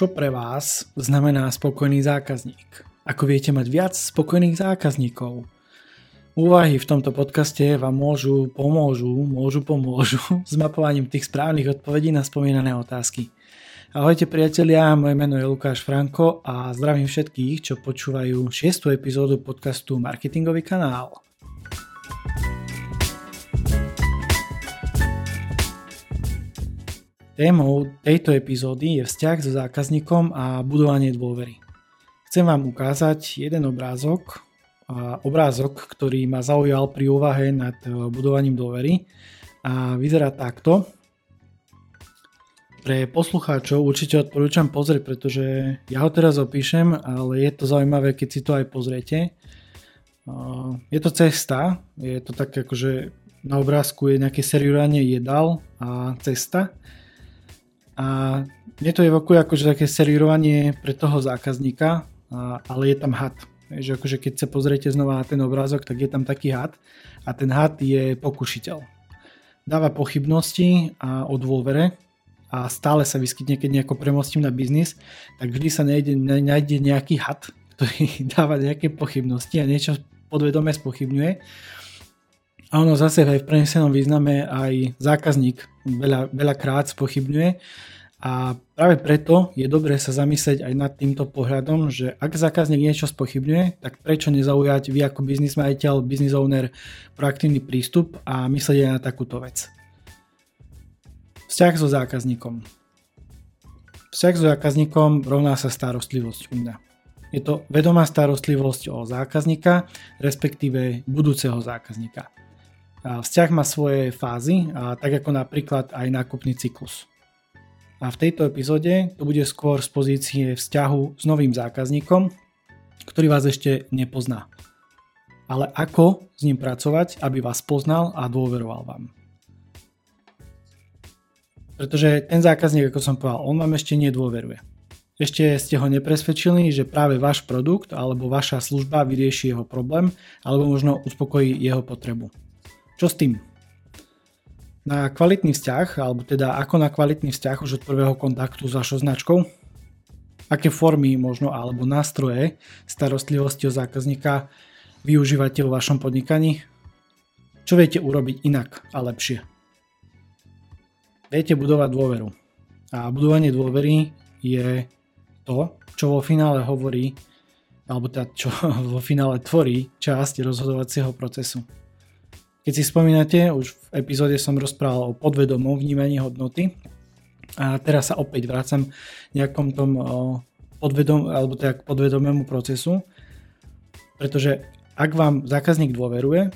Čo pre vás znamená spokojný zákazník? Ako viete mať viac spokojných zákazníkov? Úvahy v tomto podcaste vám pomôžu s mapovaním tých správnych odpovedí na spomínané otázky. Ahojte priatelia, moje meno je Lukáš Franko a zdravím všetkých, čo počúvajú 6. epizódu podcastu Marketingový kanál. Témou tejto epizódy je vzťah so zákazníkom a budovanie dôvery. Chcem vám ukázať jeden obrázok, ktorý ma zaujal pri úvahe nad budovaním dôvery a vyzerá takto. Pre poslucháčov určite odporúčam pozrieť, pretože ja ho teraz opíšem, ale je to zaujímavé, keď si to aj pozriete. Je to cesta, je to tak akože na obrázku je nejaké servírovanie jedál a cesta a mne to evokuje akože také servírovanie pre toho zákazníka, ale je tam had. Že akože keď sa pozriete znova na ten obrázok, tak je tam taký had a ten had je pokušiteľ. Dáva pochybnosti a o dôvere a stále sa vyskytne, keď nejako premostím na biznis, tak vždy sa nájde nejaký had, ktorý dáva nejaké pochybnosti a niečo podvedome spochybňuje. A ono zase aj v prenesenom význame aj zákazník veľakrát spochybňuje. A práve preto je dobré sa zamyslieť aj nad týmto pohľadom, že ak zákazník niečo spochybňuje, tak prečo nezaujať vy ako biznis majiteľ, business owner proaktívny prístup a myslieť aj na takúto vec. Vzťah so zákazníkom. Vzťah so zákazníkom rovná sa starostlivosť. Je to vedomá starostlivosť o zákazníka, respektíve budúceho zákazníka. Vzťah má svoje fázy, tak ako napríklad aj nákupný cyklus. A v tejto epizóde to bude skôr z pozície vzťahu s novým zákazníkom, ktorý vás ešte nepozná. Ale ako s ním pracovať, aby vás poznal a dôveroval vám. Pretože ten zákazník, ako som povedal, on vám ešte nedôveruje. Ešte ste ho nepresvedčili, že práve váš produkt alebo vaša služba vyrieši jeho problém alebo možno uspokojí jeho potrebu. Čo s tým? Na kvalitný vzťah, alebo teda ako na kvalitný vzťah už od prvého kontaktu s vašou značkou? Aké formy možno alebo nástroje starostlivosti o zákazníka využívate vo vašom podnikaní? Čo viete urobiť inak a lepšie? Viete budovať dôveru. A budovanie dôvery je to, čo vo finále hovorí, alebo teda čo vo finále tvorí časť rozhodovacieho procesu. Keď si spomínate, už v epizóde som rozprával o podvedomom vnímaní hodnoty a teraz sa opäť vracam nejakom tom k podvedomému procesu, pretože ak vám zákazník dôveruje,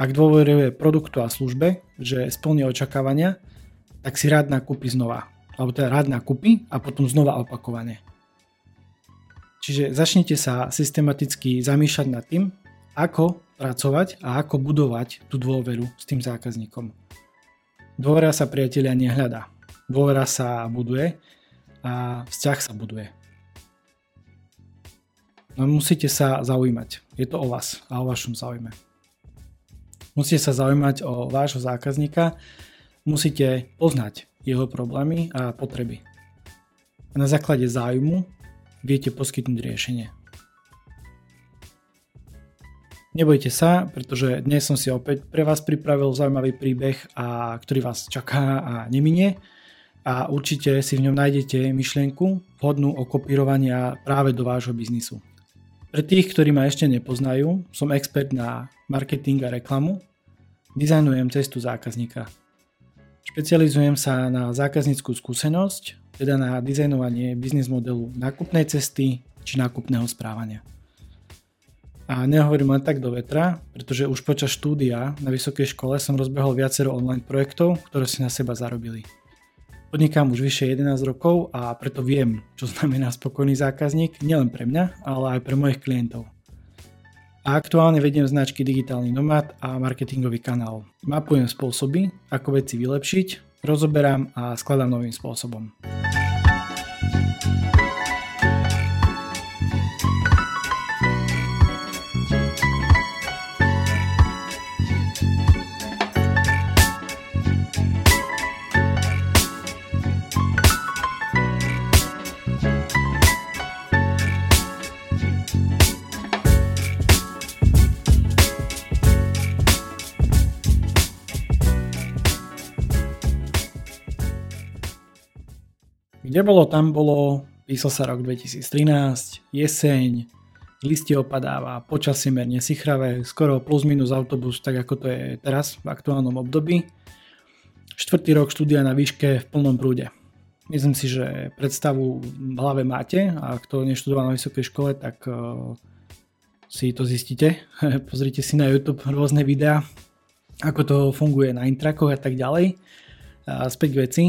ak dôveruje produktu a službe, že splní očakávania, tak si rád nakúpi znova, alebo teda rád nakúpi a potom znova opakovane. Čiže začnite sa systematicky zamýšľať nad tým, ako pracovať a ako budovať tú dôveru s tým zákazníkom. Dôvera sa, priatelia, nehľadá. Dôvera sa buduje a vzťah sa buduje. No musíte sa zaujímať. Je to o vás a o vašom záujme. Musíte sa zaujímať o vášho zákazníka, musíte poznať jeho problémy a potreby. A na základe záujmu viete poskytnúť riešenie. Nebojte sa, pretože dnes som si opäť pre vás pripravil zaujímavý príbeh, ktorý vás čaká a neminie a určite si v ňom nájdete myšlienku vhodnú okopírovania práve do vášho biznisu. Pre tých, ktorí ma ešte nepoznajú, som expert na marketing a reklamu, dizajnujem cestu zákazníka. Špecializujem sa na zákazníckú skúsenosť, teda na dizajnovanie biznis modelu nákupnej cesty či nákupného správania. A nehovorím len tak do vetra, pretože už počas štúdia na vysokej škole som rozbehol viacero online projektov, ktoré si na seba zarobili. Podnikám už vyše 11 rokov a preto viem, čo znamená spokojný zákazník nielen pre mňa, ale aj pre mojich klientov. A aktuálne vediem značky Digitálny nomád a Marketingový kanál. Mapujem spôsoby, ako veci vylepšiť, rozoberám a skladám novým spôsobom. Kde bolo, tam bolo, písal sa rok 2013, jeseň, listie opadáva, počasie mierne sichravé, skoro plus minus autobus, tak ako to je teraz v aktuálnom období. 4. rok štúdia na výške v plnom prúde. Myslím si, že predstavu v hlave máte a kto neštudoval na vysokej škole, tak si to zistíte. Pozrite si na YouTube rôzne videá, ako to funguje na intrakoch a tak ďalej. A späť k veci.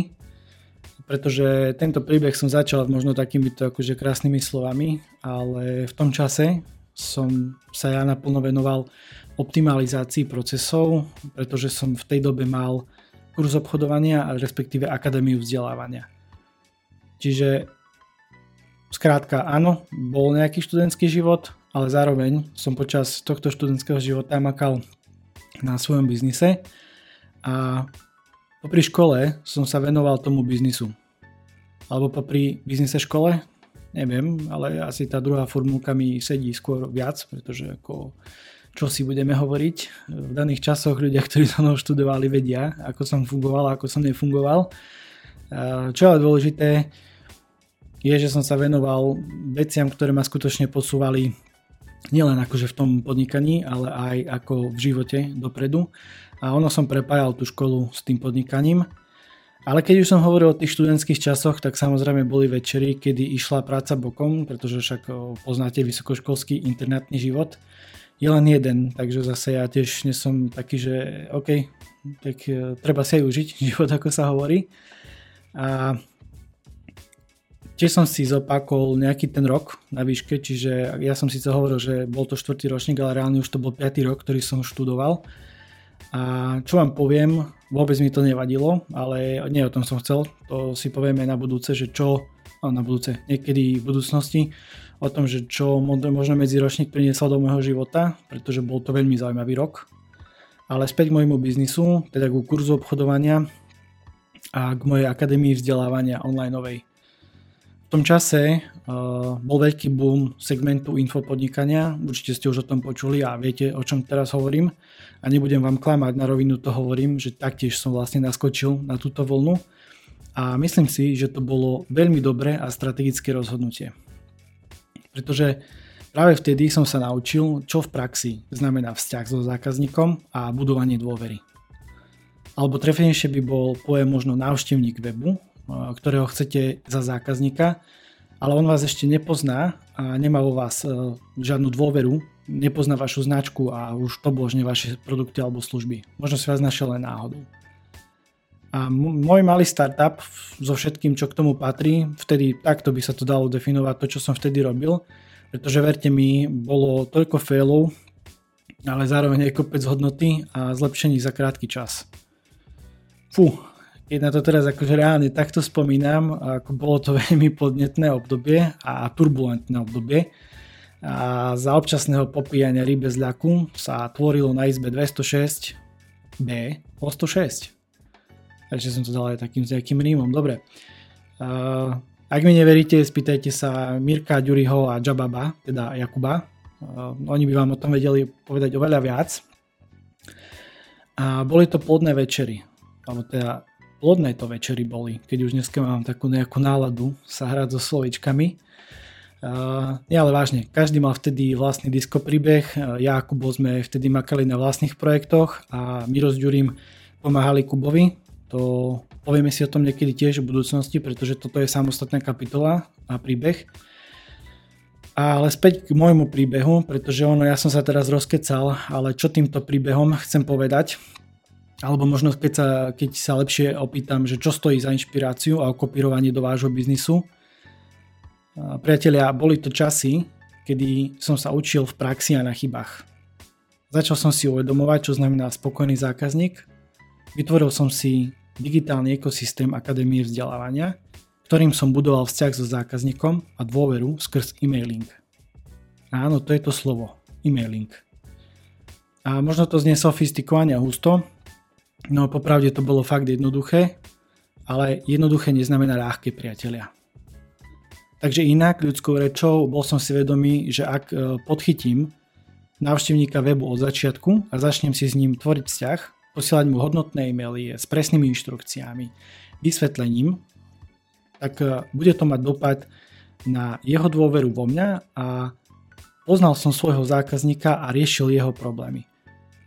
Pretože tento príbeh som začal možno takýmito akože krásnymi slovami, ale v tom čase som sa ja naplno venoval optimalizácii procesov, pretože som v tej dobe mal kurz obchodovania a respektíve akadémiu vzdelávania. Čiže skrátka áno, bol nejaký študentský život, ale zároveň som počas tohto študentského života makal na svojom biznise a popri škole som sa venoval tomu biznisu. Alebo popri biznise škole? Neviem, ale asi tá druhá formulka mi sedí skôr viac, pretože ako čo si budeme hovoriť. V daných časoch ľudia, ktorí so mnou študovali, vedia, ako som fungoval a ako som nefungoval. Čo je dôležité, je, že som sa venoval veciam, ktoré ma skutočne posúvali nielen akože v tom podnikaní, ale aj ako v živote dopredu. A ono som prepájal tú školu s tým podnikaním. Ale keď už som hovoril o tých študentských časoch, tak samozrejme boli večery, kedy išla práca bokom, pretože však poznáte vysokoškolský internátny život. Je len jeden, takže zase ja tiež nie som taký, že OK, tak treba si aj užiť život, ako sa hovorí. A tiež som si zopakol nejaký ten rok na výške, čiže ja som síce hovoril, že bol to 4. ročník, ale reálne už to bol 5. rok, ktorý som študoval. A čo vám poviem, vôbec mi to nevadilo, ale nie o tom som chcel, to si povieme na budúce, že čo, na budúce, niekedy v budúcnosti, o tom, že čo možno medziročník priniesol do môjho života, pretože bol to veľmi zaujímavý rok. Ale späť k môjmu biznisu, teda k kurzu obchodovania a k mojej akadémii vzdelávania onlineovej. V tom čase bol veľký boom segmentu infopodnikania, určite ste už o tom počuli a viete, o čom teraz hovorím. A nebudem vám klamať, na rovinu to hovorím, že taktiež som vlastne naskočil na túto vlnu a myslím si, že to bolo veľmi dobré a strategické rozhodnutie. Pretože práve vtedy som sa naučil, čo v praxi znamená vzťah so zákazníkom a budovanie dôvery. Alebo trefnejšie by bol pojem možno návštevník webu, ktorého chcete za zákazníka, ale on vás ešte nepozná a nemá vo vás žiadnu dôveru, nepozná vašu značku a už pobložne vaše produkty alebo služby. Možno si vás našiel len náhodou. A môj malý startup so všetkým, čo k tomu patrí, vtedy takto by sa to dalo definovať, to čo som vtedy robil, pretože verte mi, bolo toľko failov, ale zároveň aj kopec hodnoty a zlepšení za krátky čas. Fú, keď na to teraz akože reálne takto spomínam, ako bolo to veľmi podnetné obdobie a turbulentné obdobie. A za občasného popíjania ryby z ľaku sa tvorilo na izbe 206B o 106. Takže som to dal aj takým nejakým rýmom. Dobre. Ak mi neveríte, spýtajte sa Mirka, Ďuriho a Džababa, teda Jakuba. Oni by vám o tom vedeli povedať oveľa viac. A boli to plodné večery. Alebo teda plodné to večery boli, keď už dneska mám takú nejakú náladu sa hrať so slovíčkami. Nie, ale vážne, každý mal vtedy vlastný diskopríbeh, ja a Kubo sme vtedy makali na vlastných projektoch a Miro s Ďurím pomáhali Kubovi, to povieme si o tom niekedy tiež v budúcnosti, pretože toto je samostatná kapitola a príbeh. Ale späť k môjmu príbehu, pretože ja som sa teraz rozkecal, ale čo týmto príbehom chcem povedať, alebo možno keď sa lepšie opýtam, že čo stojí za inšpiráciu a okopírovanie do vášho biznisu. Priatelia, boli to časy, kedy som sa učil v praxi a na chybách. Začal som si uvedomovať, čo znamená spokojný zákazník. Vytvoril som si digitálny ekosystém akadémie vzdelávania, ktorým som budoval vzťah so zákazníkom a dôveru skrz e-mailing. Áno, to je to slovo, e-mailing. A možno to znie sofistikovane a husto, no popravde to bolo fakt jednoduché, ale jednoduché neznamená ľahké, priatelia. Takže inak ľudskou rečou bol som si vedomý, že ak podchytím návštevníka webu od začiatku a začnem si s ním tvoriť vzťah, posielať mu hodnotné e-maily s presnými inštrukciami, vysvetlením, tak bude to mať dopad na jeho dôveru vo mňa a poznal som svojho zákazníka a riešil jeho problémy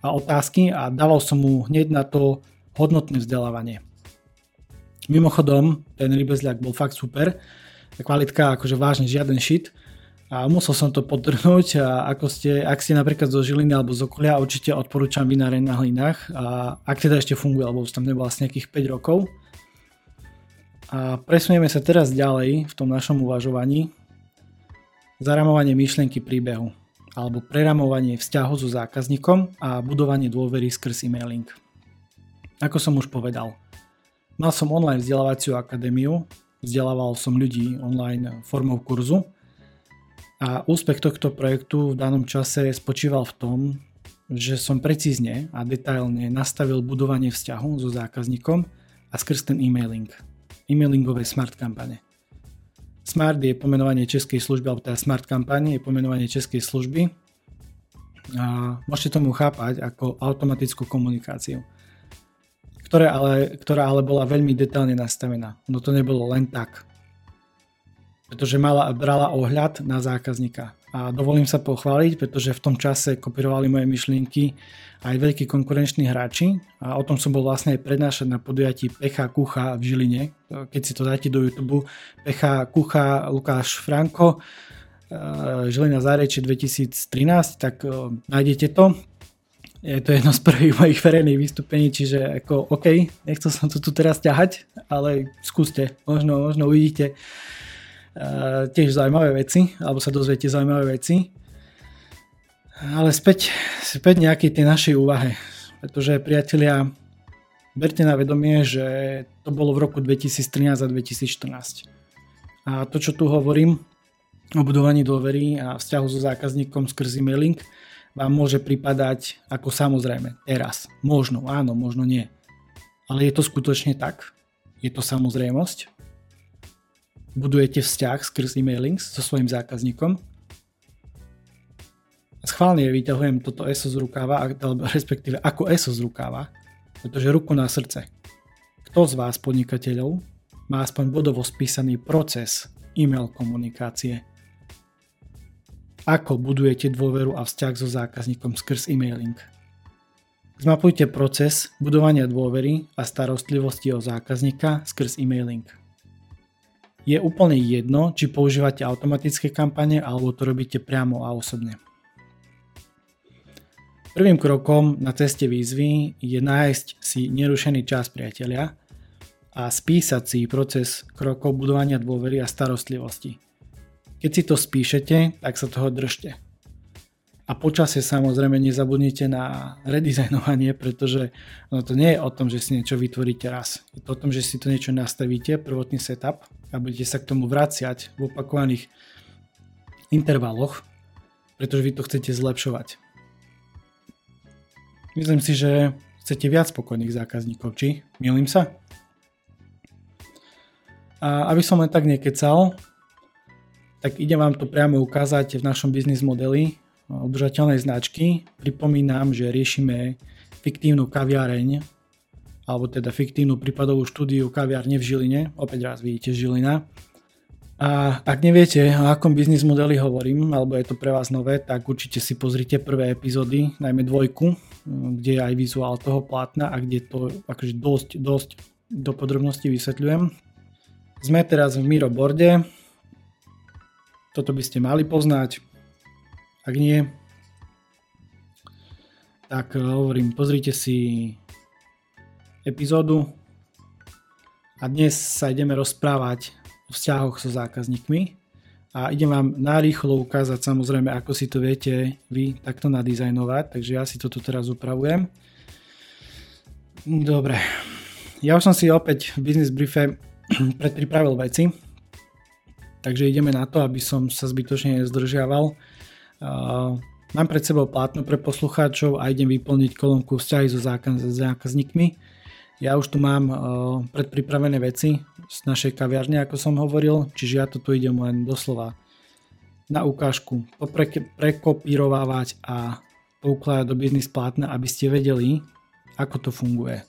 a otázky a dával som mu hneď na to hodnotné vzdelávanie. Mimochodom, ten rybezľak bol fakt super, tá kvalitka akože vážne žiaden shit a musel som to podtrhnúť a ak ste napríklad zo Žiliny alebo z okolia, určite odporúčam Vináreň na Hlinách, a ak teda ešte funguje, alebo už tam nebola asi nejakých 5 rokov. A presunieme sa teraz ďalej v tom našom uvažovaní. Zaramovanie myšlienky príbehu alebo preramovanie vzťahu so zákazníkom a budovanie dôvery skrz emailing. Ako som už povedal, mal som online vzdelávaciu akadémiu, vzdelával som ľudí online formou kurzu a úspech tohto projektu v danom čase spočíval v tom, že som precízne a detailne nastavil budovanie vzťahu so zákazníkom a skrz ten emailing, e-mailingové smart kampane. Smart je pomenovanie českej služby, alebo teda smart kampane je pomenovanie českej služby a môžete tomu chápať ako automatickú komunikáciu, ktorá ale bola veľmi detailne nastavená. No to nebolo len tak, pretože brala ohľad na zákazníka. A dovolím sa pochváliť, pretože v tom čase kopírovali moje myšlienky aj veľkí konkurenční hráči a o tom som bol vlastne aj prednášať na podujatí Pecha Kucha v Žiline. Keď si to dáte do YouTube, Pecha Kucha, Lukáš Franko, Žilina Zárečie 2013, tak nájdete to. Je to jedno z prvých mojich verejných vystúpení, čiže ako OK, nechcel som to tu teraz ťahať, ale skúste, možno uvidíte tiež zaujímavé veci, alebo sa dozviete zaujímavé veci. Ale späť nejakej tej našej úvahe, pretože priatelia, berte na vedomie, že to bolo v roku 2013 a 2014. A to, čo tu hovorím o budovaní dôvery a vzťahu so zákazníkom skrz e-mailing, vám môže pripadať ako samozrejme teraz. Možno áno, možno nie. Ale je to skutočne tak? Je to samozrejmosť? Budujete vzťah skrz e-mailing so svojím zákazníkom? Schválne vyťahujem toto ESO z rukáva, alebo respektíve ako ESO z rukáva, pretože ruku na srdce. Kto z vás podnikateľov má aspoň bodovo spísaný proces e-mail komunikácie? Ako budujete dôveru a vzťah so zákazníkom skrz e-mailing? Zmapujte proces budovania dôvery a starostlivosti o zákazníka skrz e-mailing. Je úplne jedno, či používate automatické kampane alebo to robíte priamo a osobne. Prvým krokom na ceste výzvy je nájsť si nerušený čas, priatelia, a spísať si proces krokov budovania dôvery a starostlivosti. Keď si to spíšete, tak sa toho držte. A počasie samozrejme nezabudnite na redizajnovanie, pretože to nie je o tom, že si niečo vytvoríte raz. Je to o tom, že si to niečo nastavíte, prvotný setup, a budete sa k tomu vraciať v opakovaných intervaloch, pretože vy to chcete zlepšovať. Myslím si, že chcete viac spokojných zákazníkov, či? Mýlim sa? A aby som len tak nekecal, tak idem vám to priamo ukázať v našom biznis modeli udržateľnej značky. Pripomínam, že riešime fiktívnu kaviareň, alebo teda fiktívnu prípadovú štúdiu kaviarne v Žiline. Opäť raz vidíte Žilina. A ak neviete, o akom biznis modeli hovorím, alebo je to pre vás nové, tak určite si pozrite prvé epizódy, najmä 2, kde je aj vizuál toho plátna a kde to akože dosť do podrobností vysvetľujem. Sme teraz v Miro Boarde. Toto by ste mali poznať. Ak nie, tak hovorím, pozrite si epizódu. A dnes sa ideme rozprávať o vzťahoch so zákazníkmi. A idem vám narýchlo ukázať samozrejme, ako si to viete vy takto nadizajnovať. Takže ja si toto teraz upravujem. Dobre. Ja už som si opäť v business briefe predpripravil veci. Takže ideme na to, aby som sa zbytočne nezdržiaval. Mám pred sebou plátno pre poslucháčov a idem vyplniť kolónku vzťahy so zákazníkmi. Ja už tu mám predpripravené veci z našej kaviarne, ako som hovoril, čiže ja to tu idem len doslova na ukážku prekopírovávať a poukladať do biznis plátna, aby ste vedeli, ako to funguje.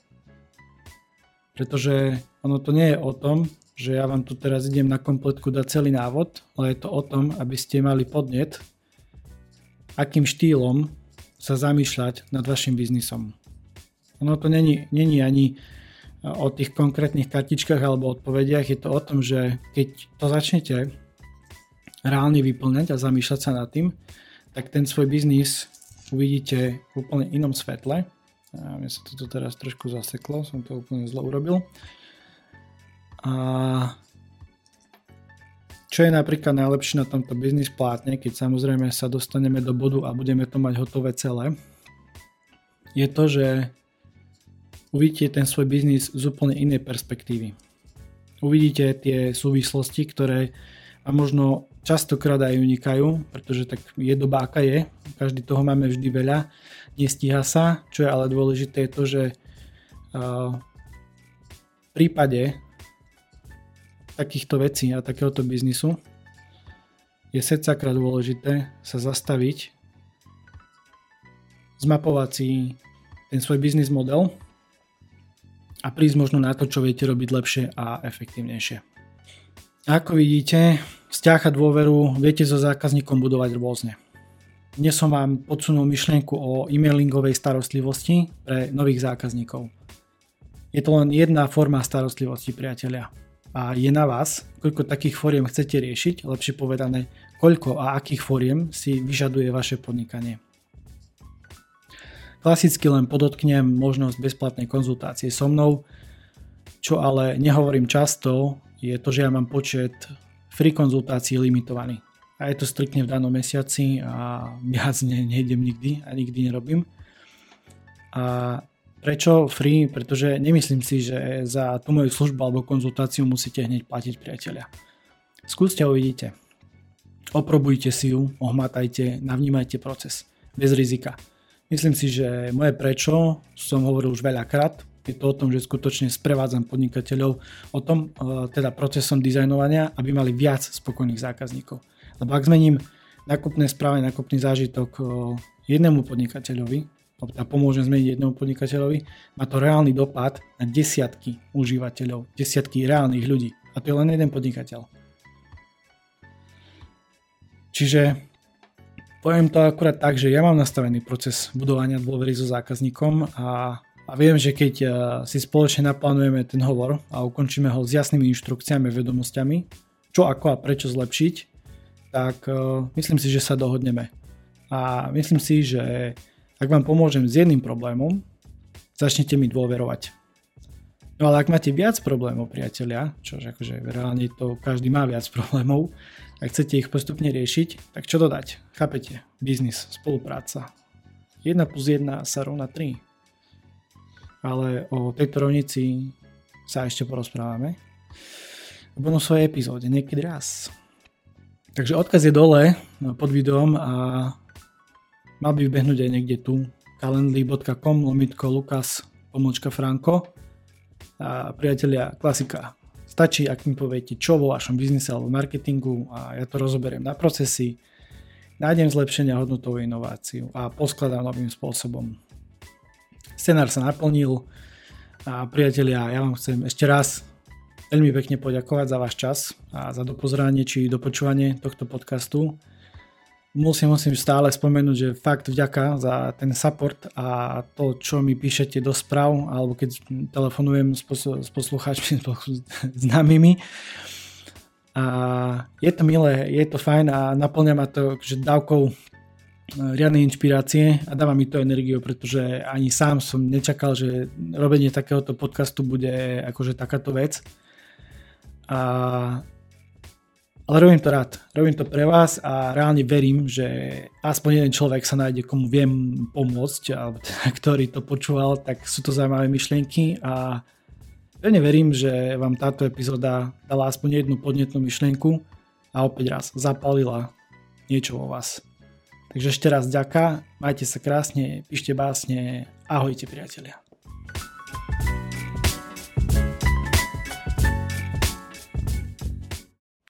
Pretože ono to nie je o tom, že ja vám tu teraz idem na kompletku dať celý návod, ale je to o tom, aby ste mali podnet, akým štýlom sa zamýšľať nad vašim biznisom. Ono to není ani o tých konkrétnych kartičkách alebo odpovediach, je to o tom, že keď to začnete reálne vyplňať a zamýšľať sa nad tým, tak ten svoj biznis uvidíte v úplne inom svetle. A mne sa to teraz trošku zaseklo, som to úplne zle urobil. A čo je napríklad najlepšie na tomto biznis plátne, keď samozrejme sa dostaneme do bodu a budeme to mať hotové celé, je to, že uvidíte ten svoj biznis z úplne inej perspektívy. Uvidíte tie súvislosti, ktoré a možno častokrát aj unikajú, pretože tak je doba, aká je, každý toho máme vždy veľa, nestíha sa, čo je ale dôležité je to, že v prípade takýchto vecí a takéhoto biznisu je sedcakrát dôležité sa zastaviť, zmapovať si ten svoj biznis model a prísť možno na to, čo viete robiť lepšie a efektívnejšie. Ako vidíte, vzťah a dôveru viete so zákazníkom budovať rôzne. Dnes som vám podsunul myšlienku o emailingovej starostlivosti pre nových zákazníkov. Je to len jedna forma starostlivosti, priatelia. A je na vás, koľko takých foriem chcete riešiť, lepšie povedané, koľko a akých foriem si vyžaduje vaše podnikanie. Klasicky len podotknem možnosť bezplatnej konzultácie so mnou, čo ale nehovorím často, je to, že ja mám počet free konzultácií limitovaný. A je to striktne v danom mesiaci a viac nejdem nikdy a nikdy nerobím. A prečo free? Pretože nemyslím si, že za tú moju službu alebo konzultáciu musíte hneď platiť, priateľia. Skúste a uvidíte. Oprobujte si ju, ohmatajte, navnímajte proces. Bez rizika. Myslím si, že moje prečo som hovoril už veľakrát. Je to o tom, že skutočne sprevádzam podnikateľov o tom, teda procesom dizajnovania, aby mali viac spokojných zákazníkov. Lebo ak zmením nákupné správanie, nákupný zážitok jednému podnikateľovi, a pomôžem zmeniť jednému podnikateľovi, má to reálny dopad na desiatky užívateľov, desiatky reálnych ľudí. A to je len jeden podnikateľ. Čiže poviem to akurát tak, že ja mám nastavený proces budovania dôvery so zákazníkom a viem, že keď si spoločne naplánujeme ten hovor a ukončíme ho s jasnými inštrukciami a vedomosťami, čo ako a prečo zlepšiť, tak myslím si, že sa dohodneme. A myslím si, že ak vám pomôžem s jedným problémom, začnete mi dôverovať. No ale ak máte viac problémov, priatelia, čo akože reálne to každý má viac problémov, ak chcete ich postupne riešiť, tak čo dodať? Chápete? Biznis, spolupráca. 1+1=3. Ale o tejto rovnici sa ešte porozprávame v bonusovej epizóde, niekedy raz. Takže odkaz je dole pod videom a mal by vybehnúť aj niekde tu calendly.com/Lukas-Franko. A priatelia, klasika. Stačí, ak mi poviete, čo vo vašom biznise alebo marketingu a ja to rozoberiem na procesy, nájdem zlepšenia, hodnotovú inováciu a poskladám novým spôsobom. Scenár sa naplnil a priatelia, ja vám chcem ešte raz veľmi pekne poďakovať za váš čas a za dopozeranie či dopočúvanie tohto podcastu. Musím stále spomenúť, že fakt vďaka za ten support a to, čo mi píšete do správ alebo keď telefonujem s poslucháčmi, s známymi. A je to milé, je to fajn a naplňa ma to že dávkou riadnej inšpirácie a dáva mi to energiu, pretože ani sám som nečakal, že robenie takéhoto podcastu bude akože takáto vec. Ale robím to rád, robím to pre vás a reálne verím, že aspoň jeden človek sa nájde, komu viem pomôcť, alebo teda, ktorý to počúval, tak sú to zaujímavé myšlienky a pevne verím, že vám táto epizóda dala aspoň jednu podnetnú myšlienku a opäť raz zapálila niečo vo vás. Takže ešte raz ďakujem, majte sa krásne, píšte básne, ahojte priatelia.